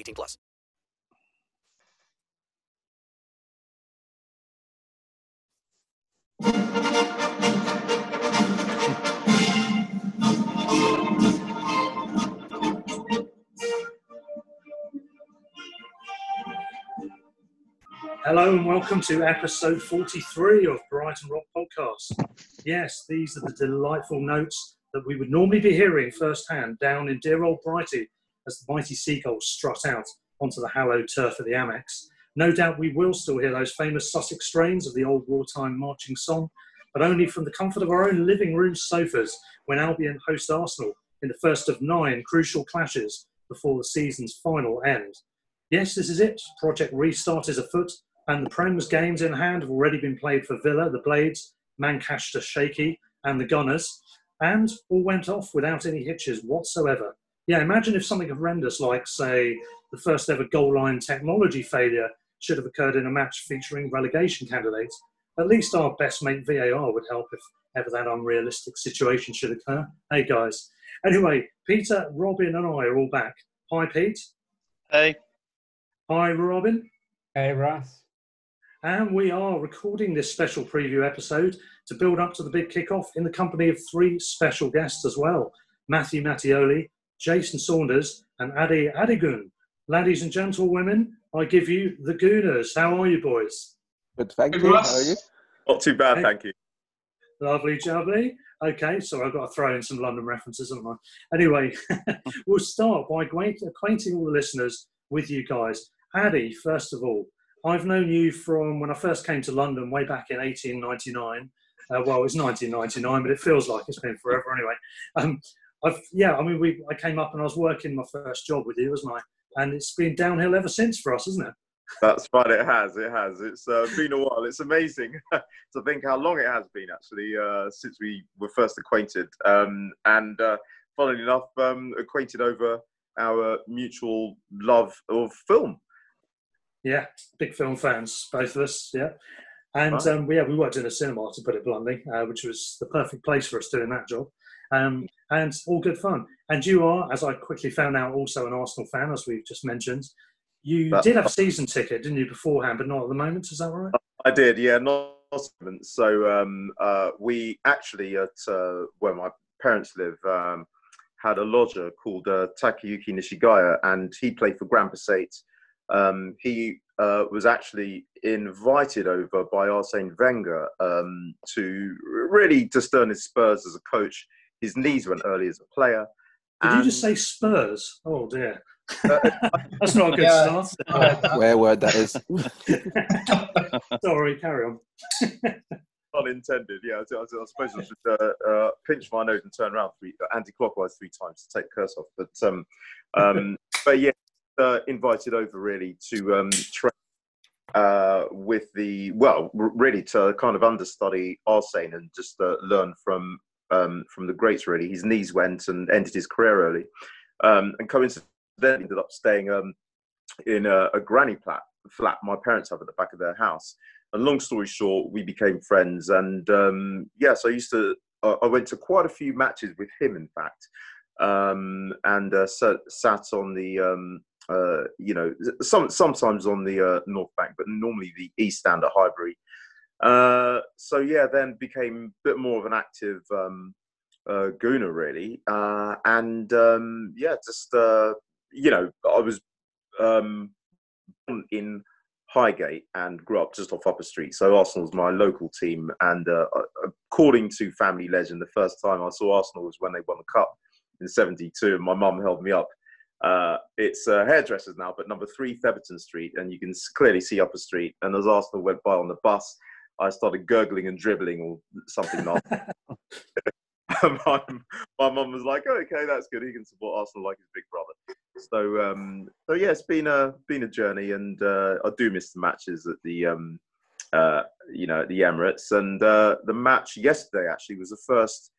18 plus. Hello and welcome to episode 43 of Brighton Rock Podcast. Yes, these are the delightful notes that we would normally be hearing firsthand down in dear old Brighton as the mighty seagulls strut out onto the hallowed turf of the Amex. No doubt we will still hear those famous Sussex strains of the old wartime marching song, but only from the comfort of our own living room sofas when Albion host Arsenal in the first of 9 crucial clashes before the season's final end. Yes, this is it. Project Restart is afoot, and the Prem's games in hand have already been played for Villa, the Blades, Manchester Shaky, and the Gunners, and all went off without any hitches whatsoever. Yeah, imagine if something horrendous like, say, the first ever goal line technology failure should have occurred in a match featuring relegation candidates. At least our best mate VAR would help if ever that unrealistic situation should occur. Hey, guys. Anyway, Peter, Robin and I are all back. Hi, Pete. Hey. Hi, Robin. Hey, Russ. And we are recording this special preview episode to build up to the big kickoff in the company of 3 special guests as well. Matthew Mattioli, Jason Saunders and Addy Adigun. Ladies and gentlewomen, I give you the Gooners. How are you, boys? Good, thank you. How are you? Not too bad, thank you. Lovely, jubbly. Okay, so I've got to throw in some London references, haven't I? Anyway, we'll start by acquainting all the listeners with you guys. Addy, first of all, I've known you from when I first came to London way back in 1899. Well, it's 1999, but it feels like it's been forever anyway. I came up and I was working my first job with you, wasn't I? And it's been downhill ever since for us, isn't it? That's right, it has. It's been a while. It's amazing to think how long it has been, actually, since we were first acquainted. And funnily enough, acquainted over our mutual love of film. Yeah, big film fans, both of us, yeah. And right. We worked in a cinema, to put it bluntly, which was the perfect place for us doing that job. And all good fun. And you are, as I quickly found out, also an Arsenal fan, as we've just mentioned. You did have a season ticket, didn't you, beforehand, but not at the moment, is that right? I did, yeah, not at the moment. So we actually, at where my parents live, had a lodger called Takayuki Nishigaya, and he played for Grandpa Sate. He was actually invited over by Arsene Wenger to stern his Spurs as a coach. His knees went early as a player. Did you just say Spurs? Oh, dear. That's not a good start. Swear word that is. Sorry, carry on. Unintended, yeah. I suppose I should pinch my nose and turn around anti-clockwise 3 times to take curse off. But, invited over really to train to kind of understudy Arsene and just learn from the greats, really. His knees went and ended his career early. And coincidentally, then ended up staying in a granny flat my parents have at the back of their house. And long story short, we became friends. And yes, I used to, I went to quite a few matches with him, in fact, and sat on the, you know, sometimes on the North Bank, but normally the East Stand at Highbury. So yeah, then became a bit more of an active gooner, really. And yeah, just, you know, I was born in Highgate and grew up just off Upper Street. So Arsenal's my local team. And according to family legend, the first time I saw Arsenal was when they won the cup in '72. And my mum held me up. It's hairdressers now, but number 3 Theberton Street. And you can clearly see Upper Street. And as Arsenal went by on the bus, I started gurgling and dribbling or something. My mum was like, oh, okay, that's good. He can support Arsenal like his big brother. So, so yeah, it's been a journey, and I do miss the matches at the, you know, at the Emirates. And the match yesterday actually was the first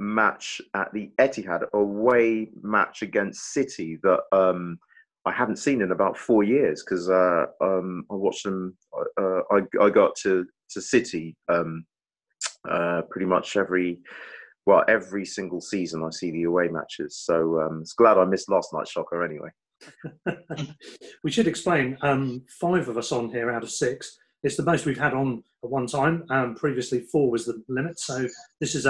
match at the Etihad, a away match against City that I haven't seen in about 4 years, because I watched them. I got to City pretty much every. Well, every single season I see the away matches. So it's glad I missed last night's shocker anyway. We should explain, 5 of us on here out of 6. It's the most we've had on at one time. Previously 4 was the limit. So this is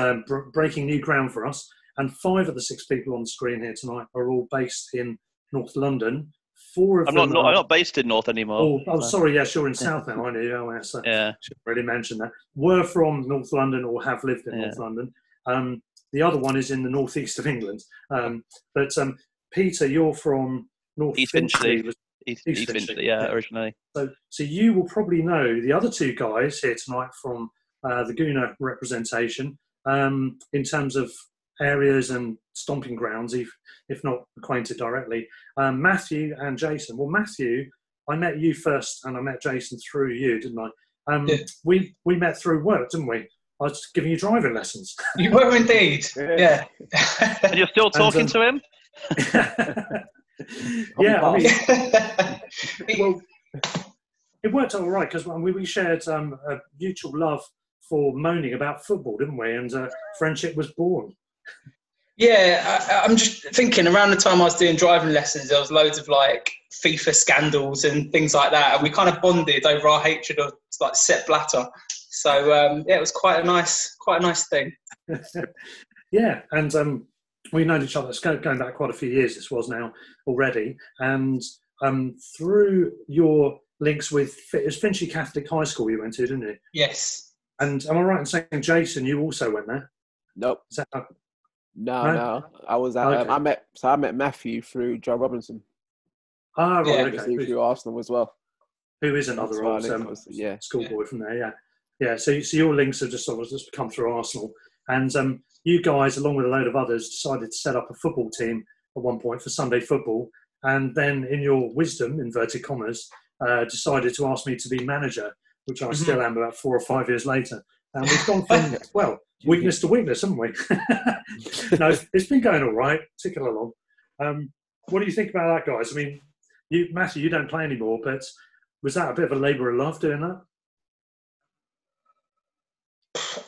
breaking new ground for us. And 5 of the 6 people on screen here tonight are all based in North London. 4 of them I'm not based in North anymore. Oh, sorry, yeah, sure, in South now, I knew. Oh, yes, yeah. Should really mention that. Were from North London or have lived in North London. The other one is in the northeast of England. But Peter, you're from North Finchley. East Finchley, yeah, originally. So you will probably know the other 2 guys here tonight from the Gooner representation in terms of areas and stomping grounds, if not acquainted directly. Matthew and Jason. Well, Matthew, I met you first, and I met Jason through you, didn't I? Yeah. We met through work, didn't we? I was giving you driving lessons. You were indeed, yeah. And you're still talking to him? Yeah, I mean, well, it worked out all right, because we shared a mutual love for moaning about football, didn't we? And friendship was born. Yeah, I'm just thinking, around the time I was doing driving lessons, there was loads of, like, FIFA scandals and things like that, and we kind of bonded over our hatred of, like, Sepp Blatter. So yeah, it was quite a nice thing. Yeah, and we known each other. It's going back quite a few years. This was now already, and through your links with it was Finchley Catholic High School you went to, didn't you? Yes. And am I right in saying, Jason, you also went there? Nope. Is that, no. I was at, okay. I met Matthew through Joe Robinson. Ah, right. Yeah, okay. Through Arsenal as well. Who is another Arsenal schoolboy from there? Yeah. Yeah, so your links have just sort of just come through Arsenal, and you guys, along with a load of others, decided to set up a football team at one point for Sunday football, and then in your wisdom, inverted commas, decided to ask me to be manager, which I still am about 4 or 5 years later. And we've gone from, well, weakness to weakness, haven't we? No, it's been going all right, ticking along. What do you think about that, guys? I mean, Matthew, you don't play anymore, but was that a bit of a labour of love doing that?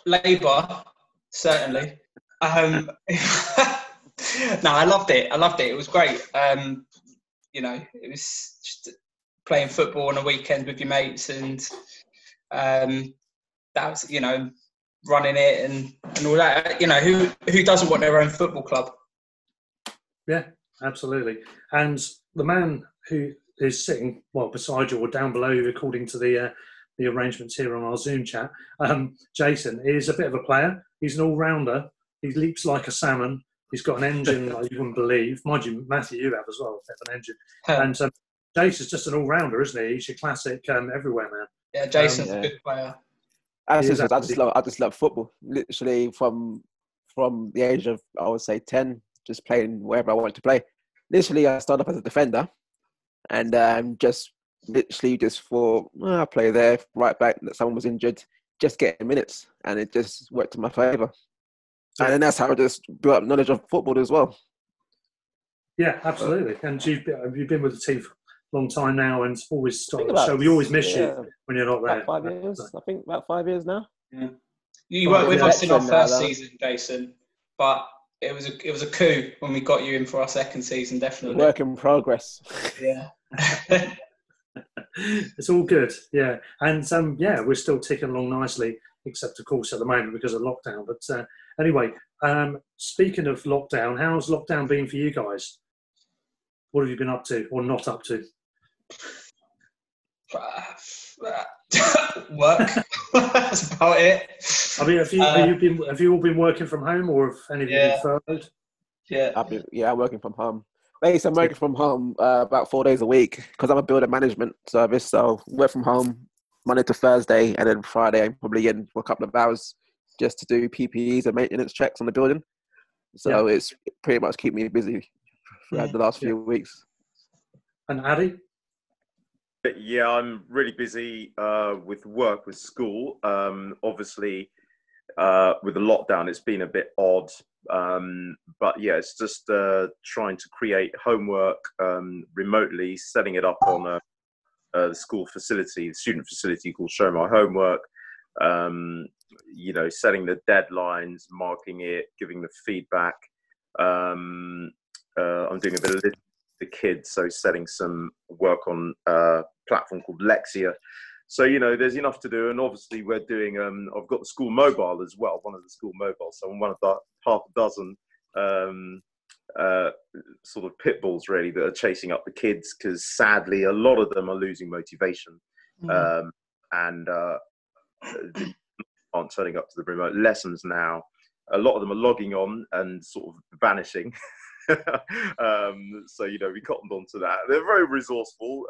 Labour, certainly. No, I loved it. It was great. You know, it was just playing football on a weekend with your mates, and that was, you know, running it and all that. You know, who doesn't want their own football club? Yeah, absolutely. And the man who is sitting, well, beside you or down below you, according to the arrangements here on our Zoom chat. Jason is a bit of a player. He's an all-rounder. He leaps like a salmon. He's got an engine that you wouldn't believe. Mind you, Matthew, you have as well, an engine. And Jason's just an all-rounder, isn't he? He's your classic everywhere man. Yeah, Jason's a good player. I just love football. Literally from the age of, I would say, 10, just playing wherever I wanted to play. Literally, I started up as a defender, and just... literally just thought, I play there, right back, that someone was injured, just getting minutes, and it just worked in my favour. And then that's how I just built up knowledge of football as well. Yeah, absolutely. And you've been with the team for a long time now, and it's always started. So we always miss you when you're not there. About 5 years, I think. About 5 years now. Yeah. You worked with us in our first season, Jason, but it was a coup when we got you in for our second season. Definitely work in progress. Yeah. It's all good. Yeah, and we're still ticking along nicely, except of course at the moment because of lockdown. But anyway, speaking of lockdown, how's lockdown been for you guys? What have you been up to or not up to? Work. That's about it. I mean, have you all been working from home, or have any of you been furloughed? Yeah, I'm working from home. Basically, I'm working from home about 4 days a week because I'm a builder management service. So work from home Monday to Thursday, and then Friday I'm probably in for a couple of hours just to do PPEs and maintenance checks on the building. So it's pretty much keep me busy throughout the last few weeks. And Addy? Yeah, I'm really busy with work, with school. Obviously, with the lockdown, it's been a bit odd. But yeah, it's just trying to create homework remotely, setting it up on a school facility, student facility called Show My Homework. Setting the deadlines, marking it, giving the feedback. I'm doing a bit of the kids, so setting some work on a platform called Lexia. So, there's enough to do. And obviously we're doing, I've got the school mobile as well, one of the school mobiles. So I'm one of the half a dozen sort of pit bulls really that are chasing up the kids, because sadly a lot of them are losing motivation and aren't turning up to the remote lessons now. A lot of them are logging on and sort of vanishing. We cottoned on to that. They're very resourceful.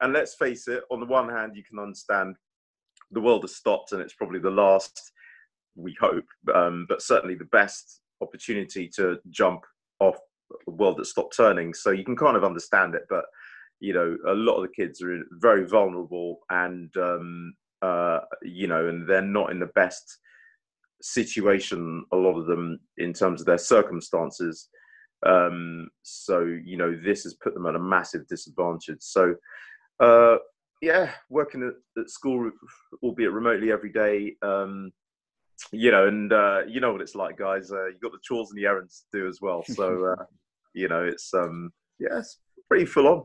And let's face it, on the one hand, you can understand the world has stopped and it's probably the last, we hope, but certainly the best opportunity to jump off a world that stopped turning. So you can kind of understand it, but, a lot of the kids are very vulnerable and, and they're not in the best situation, a lot of them, in terms of their circumstances. This has put them at a massive disadvantage. So, working at school, albeit remotely every day, you know what it's like, guys. You've got the chores and the errands to do as well. So, it's pretty full on.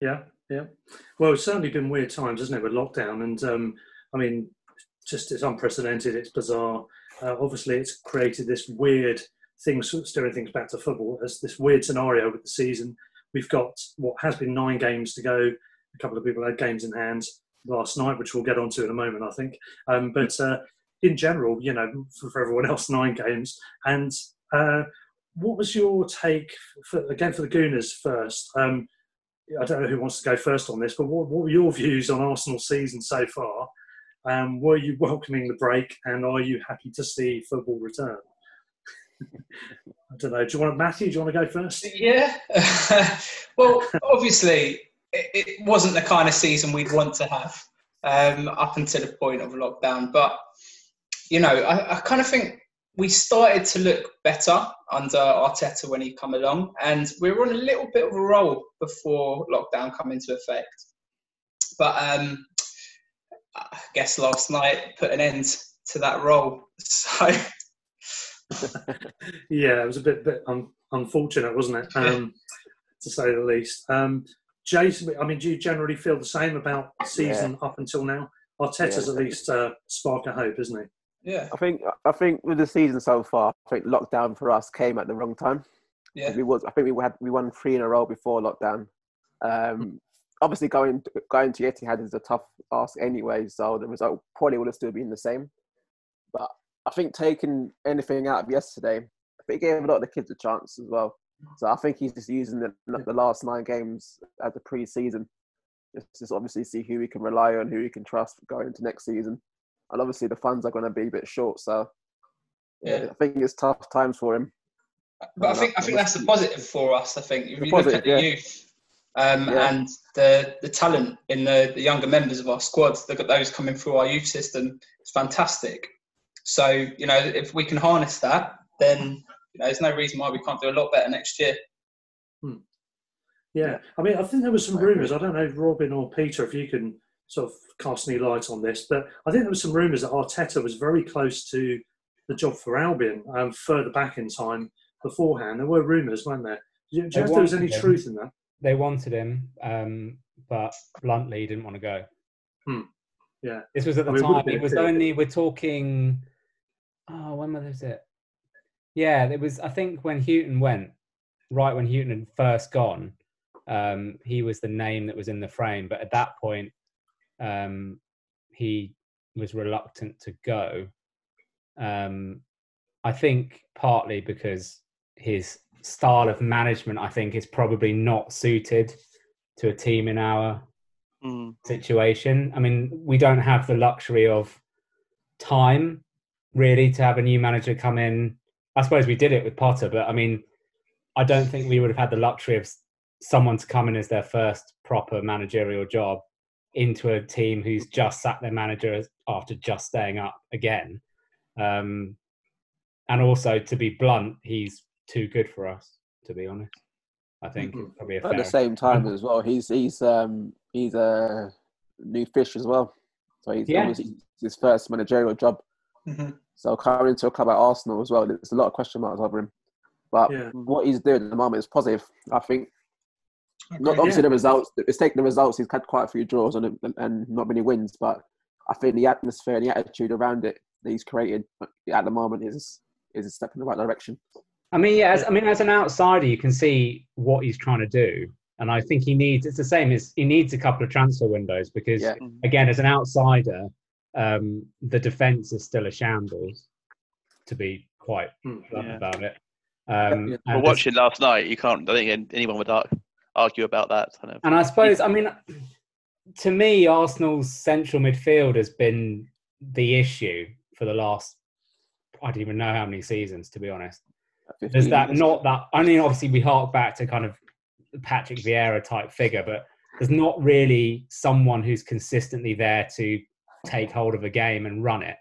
Yeah, yeah. Well, it's certainly been weird times, hasn't it, with lockdown? And, just it's unprecedented, it's bizarre. Obviously, it's created this weird things, steering things back to football, as this weird scenario with the season. We've got what has been 9 games to go. A couple of people had games in hand last night, which we'll get onto in a moment, I think. In general, for everyone else, 9 games. And what was your take, for the Gooners first? I don't know who wants to go first on this, but what were your views on Arsenal's season so far? Were you welcoming the break, and are you happy to see football return? I don't know. Matthew, do you want to go first? Yeah. Well, obviously, it wasn't the kind of season we'd want to have up until the point of lockdown. But, I kind of think we started to look better under Arteta when he come along. And we were on a little bit of a roll before lockdown come into effect. But I guess last night put an end to that roll. So... yeah, it was a bit unfortunate, wasn't it? To say the least. Jason, do you generally feel the same about the season up until now? Arteta's at least a spark of hope, isn't he? Yeah, I think with the season so far, I think lockdown for us came at the wrong time. Yeah, we won 3 in a row before lockdown. Obviously, going to Etihad is a tough ask anyway, so the result probably would have still been the same, but. I think taking anything out of yesterday, I think it gave a lot of the kids a chance as well. So I think he's just using the last 9 games as a pre-season. Just obviously see who he can rely on, who he can trust going into next season. And obviously the funds are going to be a bit short. So I think it's tough times for him. But I think that's the positive for us, I think. If you look at the youth and the talent in the younger members of our squad, they've got those coming through our youth system. It's fantastic. So, if we can harness that, then there's no reason why we can't do a lot better next year. Yeah, I mean, I think there was some rumours, I don't know, Robin or Peter, if you can sort of cast any light on this, but I think there was some rumours that Arteta was very close to the job for Albion further back in time beforehand. There were rumours, weren't there? Do you know if there was any truth in that? They wanted him, but bluntly he didn't want to go. Yeah. This was at the time, it was only, we're talking, when was it? Yeah, it was, I think when Hughton went, right when Hughton had first gone, he was the name that was in the frame. But at that point, he was reluctant to go. I think partly because his style of management, I think, is probably not suited to a team in our situation. I mean, we don't have the luxury of time, really, to have a new manager come in. I suppose we did it with Potter, but I mean, I don't think we would have had the luxury of someone to come in as their first proper managerial job into a team who's just sacked their manager after just staying up again. And also, to be blunt, he's too good for us, to be honest. I think probably at the same time as well, he's a new fish as well. So he's obviously his first managerial job. So coming to a club like Arsenal as well, there's a lot of question marks over him. But what he's doing at the moment is positive, I think. Obviously the results, it's taken the results, he's had quite a few draws and not many wins, but I think the atmosphere and the attitude around it that he's created at the moment is a step in the right direction. I mean, as an outsider, you can see what he's trying to do. And I think he needs a couple of transfer windows because, again, as an outsider, the defence is still a shambles, to be quite blunt about it. Well, watching last night, I think anyone would argue about that. And I suppose, I mean, to me, Arsenal's central midfield has been the issue for the last, I don't even know how many seasons, to be honest. There's that, not that, I mean, obviously we hark back to kind of Patrick Vieira type figure, but there's not really someone who's consistently there to take hold of a game and run it.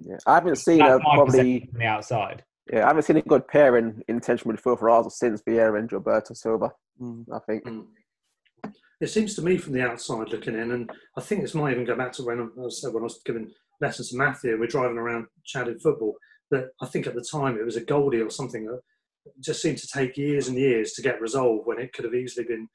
Yeah, I haven't seen probably from the outside. Yeah, I haven't seen a good pairing in central midfield for Arsenal since Vieira and Gilberto Silva. I think it seems to me from the outside looking in, and I think this might even go back to when I was giving lessons to Matthew. We're driving around chatting football. That I think at the time it was a goalie or something that just seemed to take years and years to get resolved when it could have easily been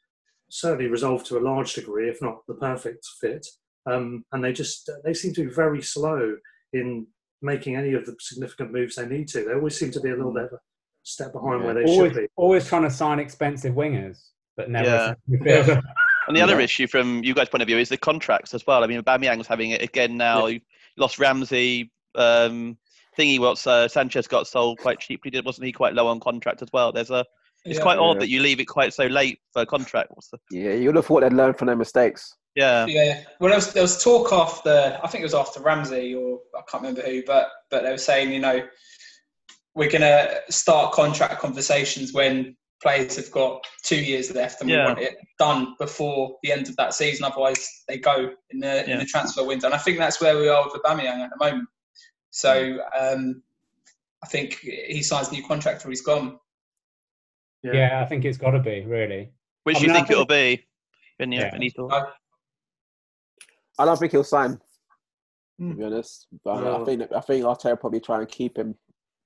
certainly resolved to a large degree, if not the perfect fit. And they seem to be very slow in making any of the significant moves they need to. They always seem to be a little bit of a step behind where they should be. Always trying to sign expensive wingers, but never. Yeah. And the other issue from you guys' point of view is the contracts as well. I mean, Aubameyang's having it again now. Yeah. You lost Ramsey. Sanchez got sold quite cheaply, wasn't he? Quite low on contract as well. It's quite odd that you leave it quite so late for contract. You'd have thought they'd learn from their mistakes. Yeah. Well, there was talk after, I think it was after Ramsey or I can't remember who, but they were saying, you know, we're going to start contract conversations when players have got 2 years left and we want it done before the end of that season. Otherwise, they go in the transfer window. And I think that's where we are with Aubameyang at the moment. So I think he signs a new contract or he's gone. Yeah, I think it's got to be, really. Which I mean, you think it'll be? Any thought? I don't think he'll sign, to be honest. But I think Arteta probably try and keep him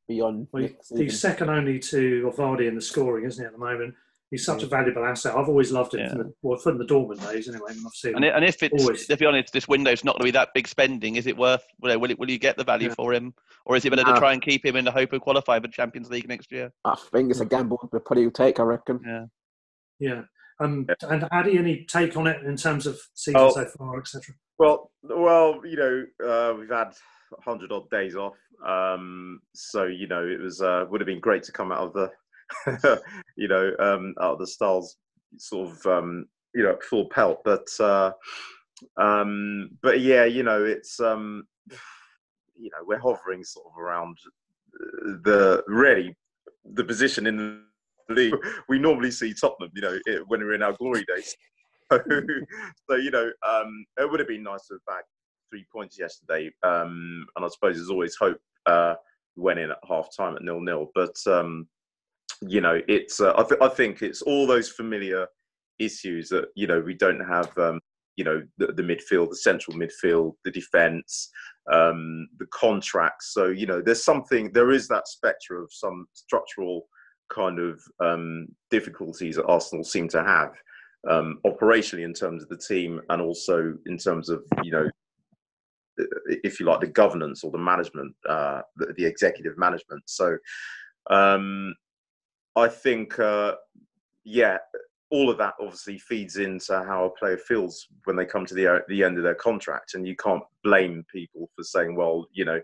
beyond. Well, he's second only to Vardy in the scoring, isn't he, at the moment? He's such a valuable asset. I've always loved him from the Dortmund days, anyway. When I've seen and if it's, always. To be honest, this window's not going to be that big spending. Is it worth? Will you get the value for him, or is it better to try and keep him in the hope of qualifying for the Champions League next year? I think it's a gamble that probably will take. I reckon. Yeah. And Addy, any take on it in terms of season so far, etc.? Well, you know, we've had 100 odd days off, so you know, it was would have been great to come out of the. You know, out of the Stars sort of, you know, full pelt. But yeah, you know, it's, you know, we're hovering sort of around the position in the league. We normally see Tottenham, you know, when we're in our glory days. So you know, it would have been nice to have bagged 3 points yesterday. And I suppose there's always hope. We went in at half time at 0-0, but you know, it's I think it's all those familiar issues that, you know, we don't have, you know, the midfield, the central midfield, the defence, the contracts. So, you know, there's something, there is that spectre of some structural kind of difficulties that Arsenal seem to have operationally in terms of the team, and also in terms of, you know, if you like, the governance or the management, the executive management. So I think, yeah, all of that obviously feeds into how a player feels when they come to the end of their contract. And you can't blame people for saying, well, you know,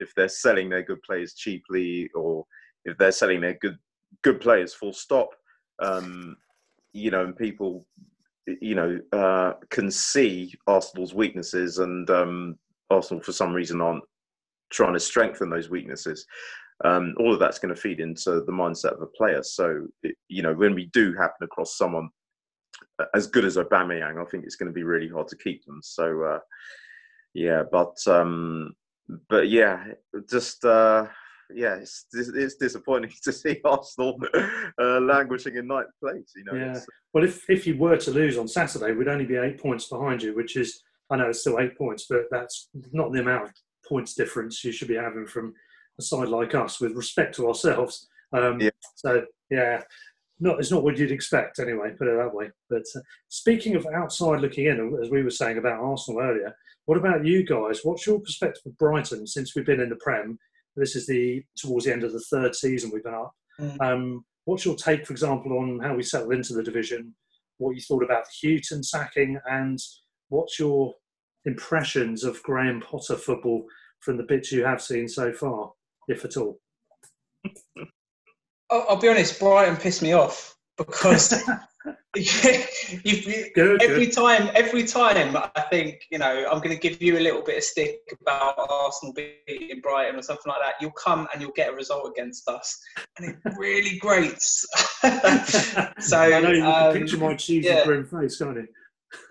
if they're selling their good players cheaply, or if they're selling their good players full stop, you know, and people, you know, can see Arsenal's weaknesses, and Arsenal for some reason aren't trying to strengthen those weaknesses. All of that's going to feed into the mindset of a player. So, you know, when we do happen across someone as good as Aubameyang, I think it's going to be really hard to keep them. So, yeah, but yeah, just, yeah, it's disappointing to see Arsenal languishing in ninth place. You know, yeah. Well, if you were to lose on Saturday, we'd only be 8 points behind you, which is, I know it's still 8 points, but that's not the amount of points difference you should be having from a side like us, with respect to ourselves. Yeah. So, yeah, it's not what you'd expect anyway, put it that way. But speaking of outside looking in, as we were saying about Arsenal earlier, what about you guys? What's your perspective of Brighton since we've been in the Prem? This is towards the end of the third season we've been up. What's your take, for example, on how we settled into the division? What you thought about Hughton sacking, and what's your impressions of Graham Potter football from the bits you have seen so far, if at all? I'll be honest, Brighton pissed me off, because every time I think, you know, I'm going to give you a little bit of stick about Arsenal beating Brighton or something like that, you'll come and you'll get a result against us, and it really grates. So I know you can picture my cheesy grim face, can't you?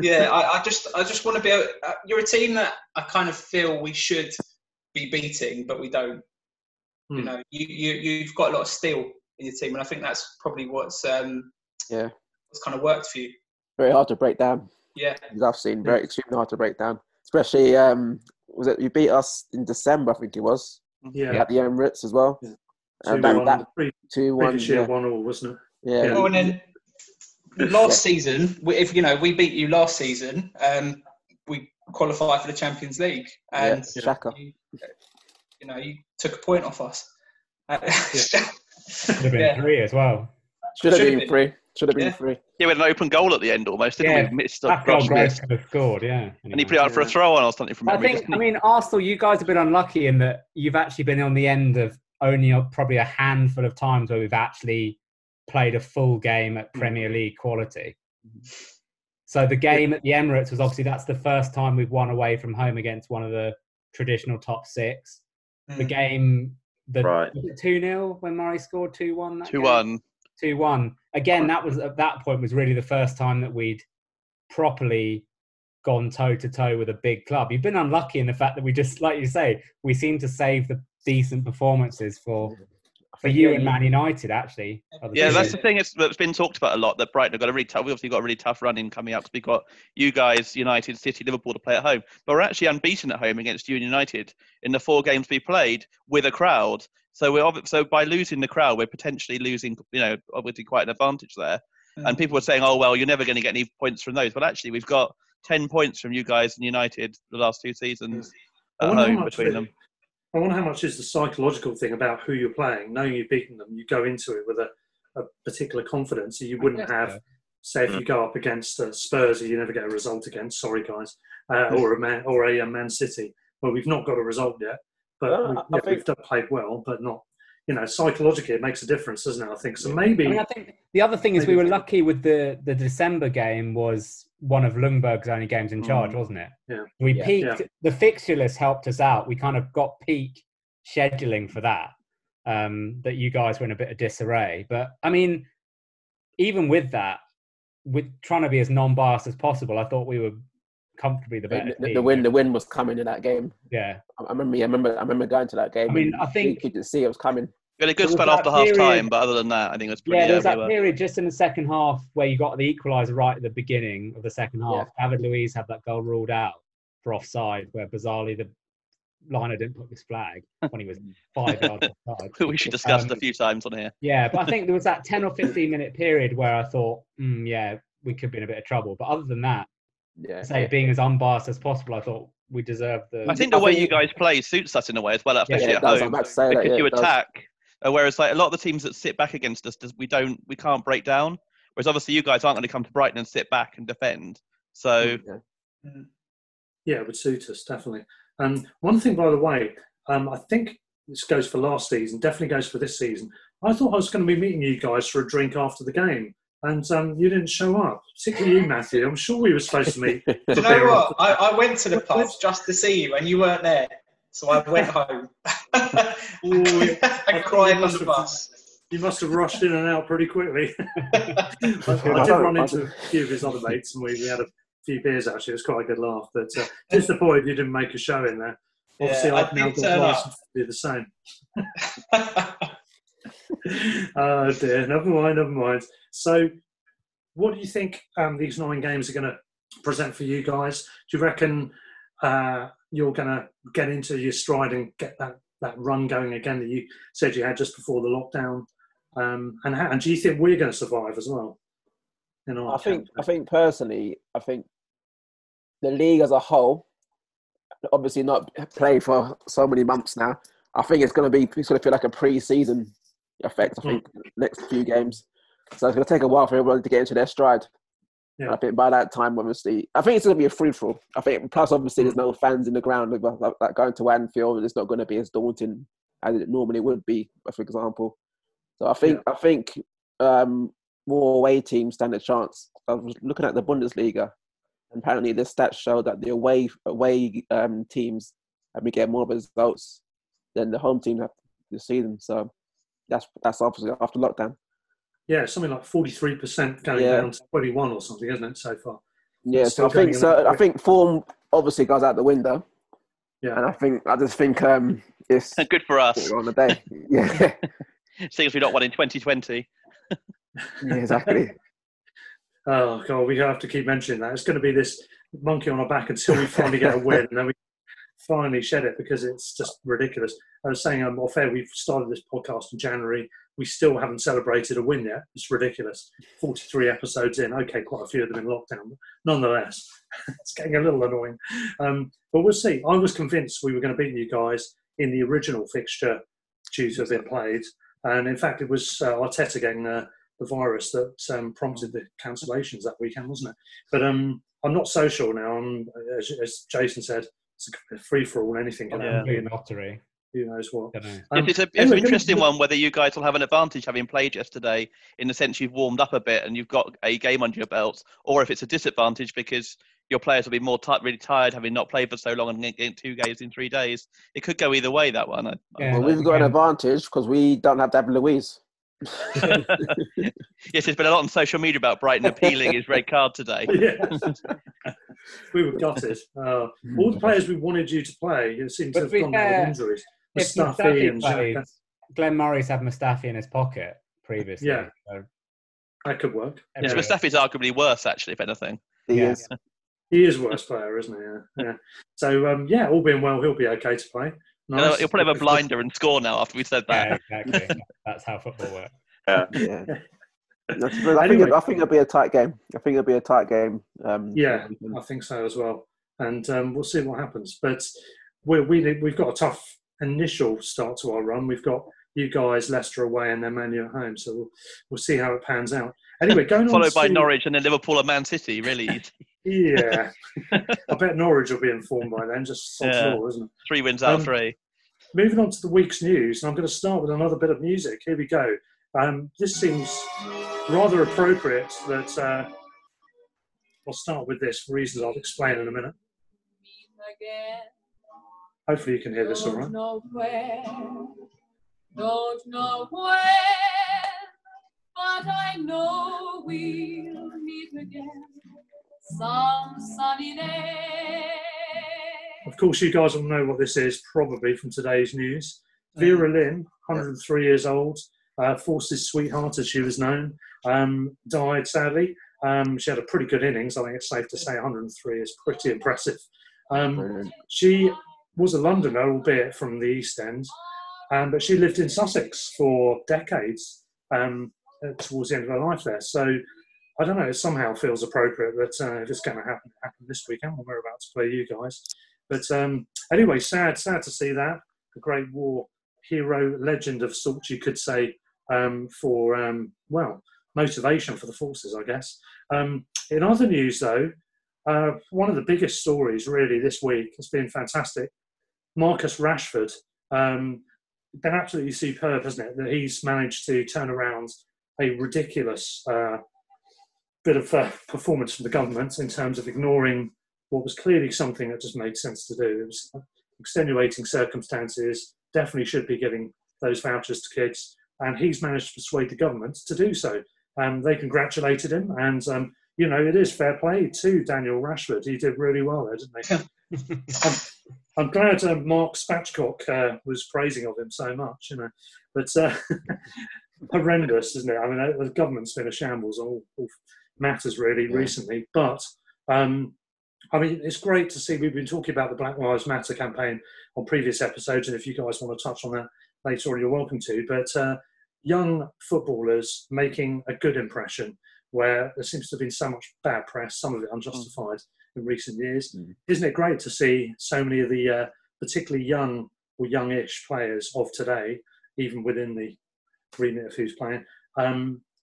Yeah, I just want to be able, you're a team that I kind of feel we should be beating, but we don't. You know, you've got a lot of steel in your team, and I think that's probably what's kind of worked for you. Very hard to break down. Yeah, as I've seen, very extremely hard to break down. Especially, was it you beat us in December? I think it was. Yeah, at the Emirates as well. Yeah. 2-1. Yeah. 1-1, wasn't it? Yeah. Oh, and then last season, if you know, we beat you last season. We qualified for the Champions League, and Shaka. You know, you took a point off us. Should have been three as well. Should have been three. Yeah, we had an open goal at the end almost, didn't we? That goal Graves could have scored, yeah. Anyway. And he put it out for a throw-on or something from memory. I mean, Arsenal, you guys have been unlucky in that you've actually been on the end of only probably a handful of times where we've actually played a full game at Premier League quality. So the game at the Emirates was obviously, that's the first time we've won away from home against one of the traditional top six. The game, was it 2-0 when Murray scored 2-1? 2-1. 2-1. Again, that was, at that point, was really the first time that we'd properly gone toe-to-toe with a big club. You've been unlucky in the fact that we just, like you say, we seem to save the decent performances for you and Man United, actually. Yeah, that's the thing that's been talked about a lot, that Brighton have got a really tough, we obviously got a really tough run in coming up, because we've got you guys, United, City, Liverpool to play at home. But we're actually unbeaten at home against you and United in the 4 games we played with a crowd. So by losing the crowd, we're potentially losing, you know, obviously quite an advantage there. And people were saying, oh, well, you're never going to get any points from those. But actually, we've got 10 points from you guys and United the last 2 seasons at home between them. I wonder how much is the psychological thing about who you're playing, knowing you've beaten them. You go into it with a particular confidence that you wouldn't have, say, if you go up against Spurs, who you never get a result against, sorry guys, or a Man City. Well, we've not got a result yet, but we've played well, but not, you know, psychologically it makes a difference, doesn't it? I think so. Maybe. I think the other thing is we were lucky with the December game was one of Ljungberg's only games in charge, wasn't it? Yeah. We peaked. Yeah. The fixture list helped us out. We kind of got peak scheduling for that, that you guys were in a bit of disarray. But, I mean, even with that, with trying to be as non-biased as possible, I thought we were comfortably the better team. The win was coming in that game. Yeah. I remember going to that game. I mean, I think... You could see it was coming. We had a good spell after half-time, but other than that, I think it was pretty... Yeah, there was that period just in the second half where you got the equaliser right at the beginning of the second half. Yeah. David Luiz had that goal ruled out for offside, where bizarrely the liner didn't put his flag when he was 5 yards offside. Which we discussed a few times on here. Yeah, but I think there was that 10 or 15-minute period where I thought, yeah, we could be in a bit of trouble. But other than that, being as unbiased as possible, I thought, we deserve the... I think the way you guys play suits us in a way as well, especially at home. Because you attack... Whereas like a lot of the teams that sit back against us, we can't break down. Whereas obviously you guys aren't going to come to Brighton and sit back and defend. So yeah, it would suit us definitely. And one thing, by the way, I think this goes for last season, definitely goes for this season. I thought I was going to be meeting you guys for a drink after the game, and you didn't show up. Particularly you, Matthew. I'm sure we were supposed to meet. Do you know what? I went to the pub just to see you, and you weren't there. So I went home. I cried on the bus. You must have rushed in and out pretty quickly. I did run into a few of his other mates, and we had a few beers, actually. It was quite a good laugh. But disappointed you didn't make a show in there. Obviously, I've now got license to do the same. Oh, dear. Never mind. So what do you think these 9 games are going to present for you guys? Do you reckon... you're going to get into your stride and get that run going again that you said you had just before the lockdown. And do you think we're going to survive as well? I think personally, the league as a whole, obviously not played for so many months now, I think it's going to feel like a pre-season effect, the next few games. So it's going to take a while for everyone to get into their stride. Yeah. I think by that time, obviously, I think it's going to be a free-for-all. I think, plus, obviously, there's no fans in the ground. Like going to Anfield, it's not going to be as daunting as it normally would be, for example. So I think more away teams stand a chance. I was looking at the Bundesliga, and apparently the stats show that the away teams have been getting more results than the home teams have this season. So that's obviously after lockdown. Yeah, something like 43% going down to 21 or something, isn't it, so far? Yeah, so I think form obviously goes out the window. Yeah. And I just think it's good for us on the day. Yeah. Seems we not won in 2020. Yeah, exactly. Oh God, we have to keep mentioning that. It's going to be this monkey on our back until we finally get a win, and then we finally shed it, because it's just ridiculous. I was saying off air, we've started this podcast in January. We still haven't celebrated a win yet. It's ridiculous. 43 episodes in. Okay, quite a few of them in lockdown. But nonetheless, it's getting a little annoying. But we'll see. I was convinced we were going to beat you guys in the original fixture due to have been played. And in fact, it was Arteta getting the virus that prompted the cancellations that weekend, wasn't it? But I'm not so sure now. As Jason said, it's a free-for-all. Anything can happen. It'll be a lottery. Who knows what? It's an interesting one whether you guys will have an advantage having played yesterday, in the sense you've warmed up a bit and you've got a game under your belt, or if it's a disadvantage because your players will be more really tired having not played for so long and getting 2 games in 3 days. It could go either way, that one. Yeah. Well, we've got an advantage because we don't have David Luiz. Yes, there's been a lot on social media about Brighton appealing his red card today. Yes. We were gutted. All the players we wanted you to play, it seems to have gone down with injuries. If Mustafi played, Glenn Murray's had Mustafi in his pocket previously. Yeah, so that could work. Yeah. Mustafi's arguably worse, actually, if anything. He is. He is worse player, isn't he? Yeah. So, all being well, he'll be okay to play. Nice. He'll probably have a blinder and score now after we said that. Yeah, exactly. That's how football works. Yeah. I think it'll be a tight game. I think so as well. And we'll see what happens. But we've got a tough initial start to our run. We've got you guys, Leicester away, and then Man U at home. So we'll see how it pans out. Anyway, going followed on by Norwich and then Liverpool and Man City, really. Yeah. I bet Norwich will be informed by then, just on floor, isn't it? 3 wins out of 3. Moving on to the week's news, and I'm going to start with another bit of music. Here we go. This seems rather appropriate that I'll start with this for reasons I'll explain in a minute. Hopefully you can hear this all right. Don't know where, but I know we'll meet again some sunny day. Of course, you guys will know what this is probably from today's news. Vera Lynn, 103 years old, Force's sweetheart, as she was known, died sadly. She had a pretty good innings. I think it's safe to say 103 is pretty impressive. She was a Londoner, albeit from the East End, but she lived in Sussex for decades towards the end of her life there. So I don't know, it somehow feels appropriate that if it's going to happen this weekend when we're about to play you guys. But anyway, sad to see that. The Great War hero, legend of sorts, you could say, for, well, motivation for the forces, I guess. In other news, though, one of the biggest stories, really, this week has been fantastic. Marcus Rashford, been absolutely superb, hasn't it? That he's managed to turn around a ridiculous bit of performance from the government in terms of ignoring what was clearly something that just made sense to do. It was extenuating circumstances, definitely should be giving those vouchers to kids, and he's managed to persuade the government to do so. They congratulated him, and, you know, it is fair play to Daniel Rashford. He did really well there, didn't he? I'm glad Mark Spatchcock was praising of him so much, you know. But horrendous, isn't it? I mean, the government's been a shambles on all matters, really, recently. But, I mean, it's great to see. We've been talking about the Black Lives Matter campaign on previous episodes, and if you guys want to touch on that later on, you're welcome to. But young footballers making a good impression, where there seems to have been so much bad press, some of it unjustified in recent years. Isn't it great to see so many of the particularly young or youngish players of today, even within the remit of who's playing,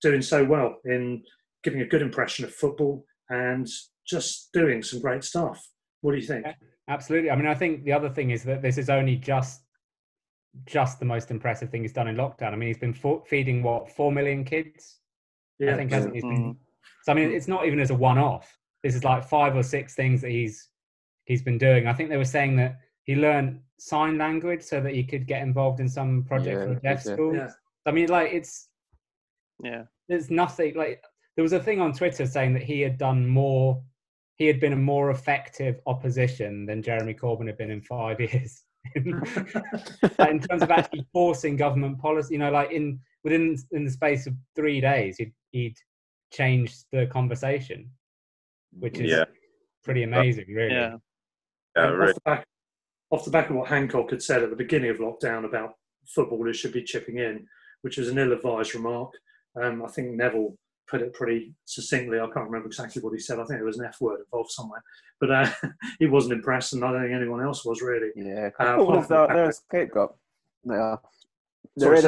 doing so well in giving a good impression of football and just doing some great stuff. What do you think? Absolutely. I mean, I think the other thing is that this is only just the most impressive thing he's done in lockdown. I mean, he's been feeding, 4 million kids? Yeah. I think hasn't he? So, I mean, it's not even as a one-off. This is like 5 or 6 things that he's been doing. I think they were saying that he learned sign language so that he could get involved in some project for deaf schools. Yeah. I mean, like, it's... Yeah. There's nothing... Like, there was a thing on Twitter saying that he had done more... He had been a more effective opposition than Jeremy Corbyn had been in 5 years. Like in terms of actually forcing government policy, you know, like within the space of 3 days, he'd changed the conversation, which is pretty amazing, really. Really. Off the back of what Hancock had said at the beginning of lockdown about footballers should be chipping in, which was an ill-advised remark. I think Neville put it pretty succinctly. I can't remember exactly what he said. I think there was an F word involved somewhere. But he wasn't impressed, and I don't think anyone else was, really. Yeah. Footballers are a scapegoat. They are. Footballers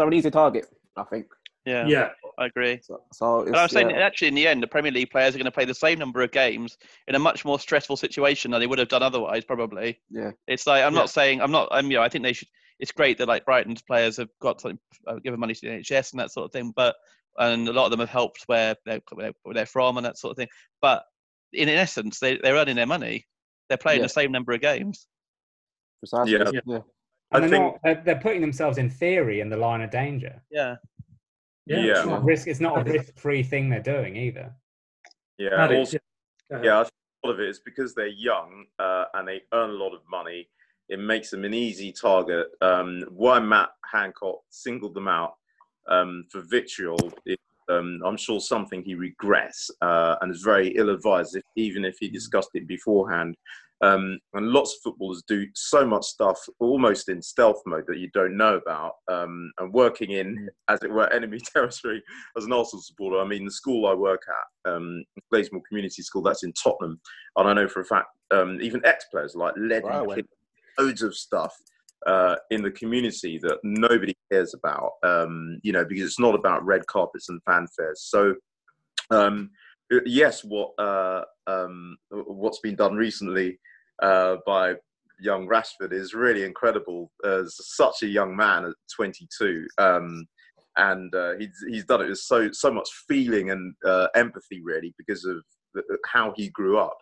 are an easy target, I think. Yeah. Yeah. I agree. So and I was saying, actually, in the end, the Premier League players are going to play the same number of games in a much more stressful situation than they would have done otherwise, probably. Yeah. It's like, I'm not saying, I think they should... It's great that like Brighton's players have got something, given money to the NHS and that sort of thing, and a lot of them have helped where they're from and that sort of thing. But in essence, they're earning their money. They're playing the same number of games. Precisely. Yeah. And they're putting themselves in theory in the line of danger. Yeah. It's not a risk-free thing they're doing either. Yeah. I think a lot of it is because they're young and they earn a lot of money. It makes them an easy target. Why Matt Hancock singled them out for vitriol is, I'm sure, something he regrets and is very ill-advised, even if he discussed it beforehand. And lots of footballers do so much stuff almost in stealth mode that you don't know about. And working in, as it were, enemy territory as an Arsenal supporter. I mean, the school I work at, Glazemore Community School, that's in Tottenham. And I know for a fact, even ex-players like Ledley, loads of stuff in the community that nobody cares about, because it's not about red carpets and fanfares. So, yes, what's been done recently by young Rashford is really incredible. As such a young man at 22, and he's done it with so much feeling and empathy, really, because of how he grew up.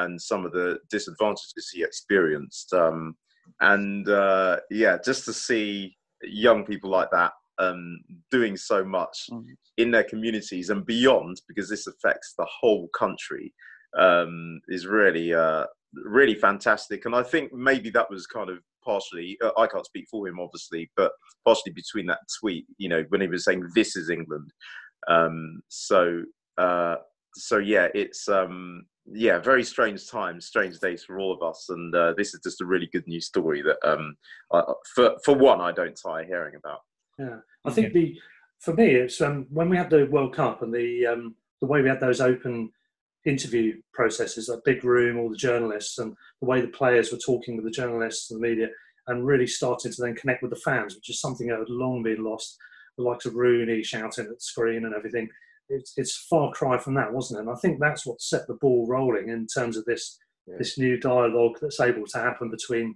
And some of the disadvantages he experienced. Just to see young people like that doing so much in their communities and beyond, because this affects the whole country, is really really fantastic. And I think maybe that was kind of partially, I can't speak for him obviously, but partially between that tweet, you know, when he was saying this is England. So yeah, it's yeah, very strange times, strange days for all of us, and this is just a really good news story that for one I don't tire hearing about. Yeah, I think for me it's when we had the World Cup and the way we had those open interview processes, a big room, all the journalists, and the way the players were talking with the journalists and the media, and really starting to then connect with the fans, which is something that had long been lost. The likes of Rooney shouting at the screen and everything. It's far cry from that, wasn't it? And I think that's what set the ball rolling in terms of this this new dialogue that's able to happen between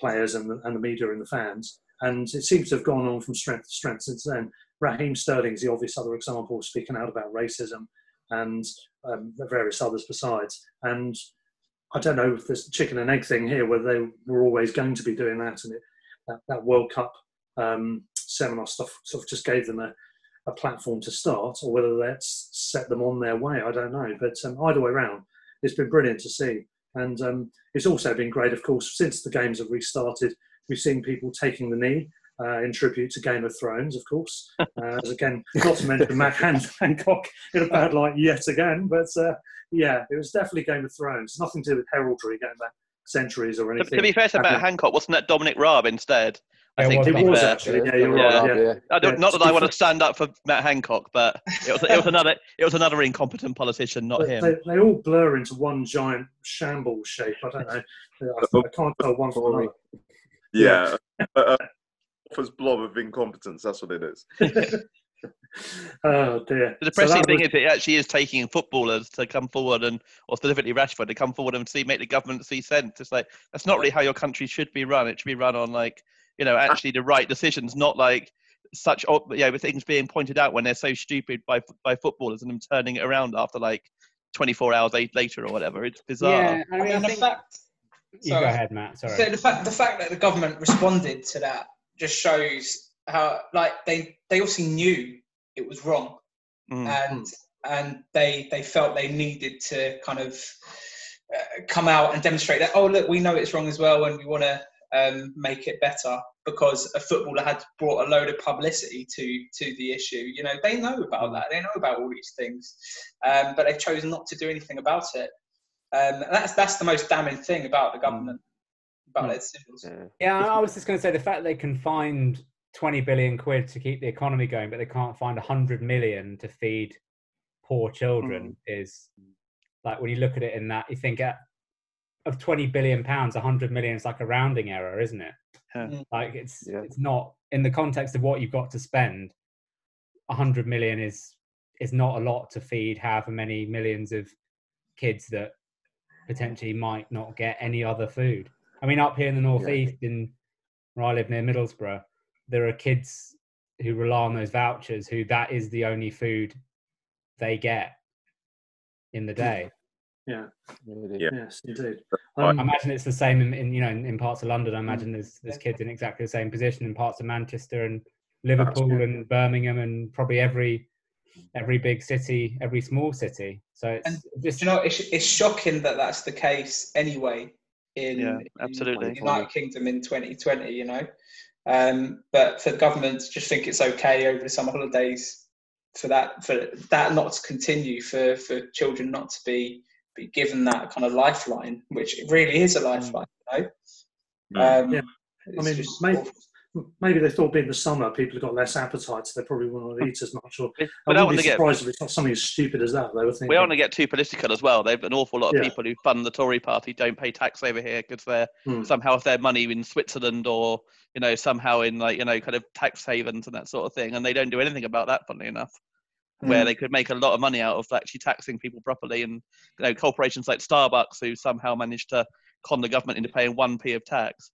players and the media and the fans. And it seems to have gone on from strength to strength since then. Raheem Sterling's the obvious other example, speaking out about racism and various others besides. And I don't know if there's a chicken and egg thing here, whether they were always going to be doing that. And that World Cup seminar stuff sort of just gave them a platform to start, or whether that's set them on their way, I don't know. But either way round, it's been brilliant to see. And it's also been great, of course, since the games have restarted, we've seen people taking the knee in tribute to Game of Thrones, of course. As again, not to mention Matt Hancock in a bad light yet again. But yeah, it was definitely Game of Thrones. Nothing to do with heraldry going back centuries or anything. To be fair to Matt Hancock, wasn't that Dominic Raab instead? I think it was actually. Yeah, you're right. Yeah. I don't, not that I want to stand up for Matt Hancock, but it was another incompetent politician, not him. They all blur into one giant shambles shape. I don't know. I can't tell one from another. Yeah, offers blob of incompetence. That's what it is. Oh dear. The depressing thing is, it actually is taking footballers to come forward, and or specifically Rashford to come forward and make the government see sense. It's like, that's not really how your country should be run. It should be run on, like, you know, actually the right decisions, not like such, you know, things being pointed out when they're so stupid by footballers and them turning it around after like 24 hours later or whatever. It's bizarre. Yeah, I mean, the fact. Sorry. You go ahead, Matt. Sorry. So the fact that the government responded to that just shows how, like, they obviously knew it was wrong, and they felt they needed to kind of come out and demonstrate that, oh look, we know it's wrong as well, and we want to make it better, because a footballer had brought a load of publicity to the issue. You know, they know about that. They know about all these things, but they've chosen not to do anything about it. And that's the most damning thing about the government, about their decisions. Yeah, I was just going to say, the fact they can find 20 billion quid to keep the economy going, but they can't find 100 million to feed poor children is, like, when you look at it in that, you think of 20 billion pounds, 100 million is like a rounding error, isn't it? Like, it's not in the context of what you've got to spend. 100 million is not a lot to feed however many millions of kids that potentially might not get any other food. I mean, up here in the northeast, in where I live near Middlesbrough, there are kids who rely on those vouchers, who that is the only food they get in the day. Yeah. Yes, indeed. I imagine it's the same in parts of London. I imagine there's kids in exactly the same position in parts of Manchester and Liverpool and Birmingham and probably every big city, every small city. So it's shocking that that's the case anyway in the United Kingdom in 2020. You know, but for the government to just think it's okay over the summer holidays for that not to continue, for children not to be given that kind of lifeline, which it really is a lifeline, you know? I mean, maybe they thought being the summer, people have got less appetite, so they probably wouldn't eat as much. Or I wouldn't be surprised if it's not something as stupid as that. They were thinking. We don't want to get too political as well. They've an awful lot of people who fund the Tory party don't pay tax over here because they're somehow, if their money in Switzerland or, you know, somehow in, like, you know, kind of tax havens and that sort of thing, and they don't do anything about that, funnily enough. Where they could make a lot of money out of actually taxing people properly, and, you know, corporations like Starbucks who somehow managed to con the government into paying 1p of tax.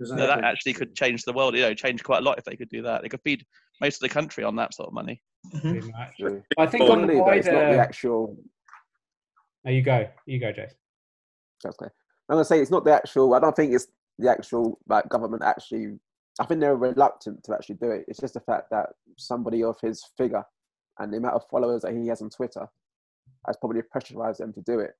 Exactly. So that actually could change the world, you know, change quite a lot if they could do that. They could feed most of the country on that sort of money. I think on the wider... Not the actual... No, you go, Jason. That's okay. I'm going to say it's not the actual... I don't think it's the actual, like, government actually... I think they're reluctant to actually do it. It's just the fact that somebody of his figure and the amount of followers that he has on Twitter has probably pressurised them to do it.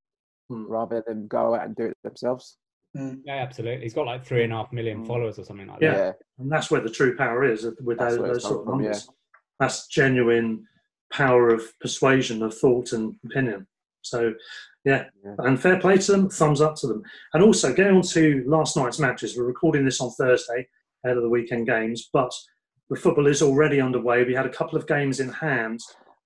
rather than go out and do it themselves. Yeah, absolutely. He's got like 3.5 million followers or something like that. Yeah, and that's where the true power is with those sort of numbers. Yeah. That's genuine power of persuasion, of thought and opinion. So, yeah, and fair play to them, thumbs up to them. And also, getting on to last night's matches, we're recording this on Thursday, ahead of the weekend games, but the football is already underway. We had a couple of games in hand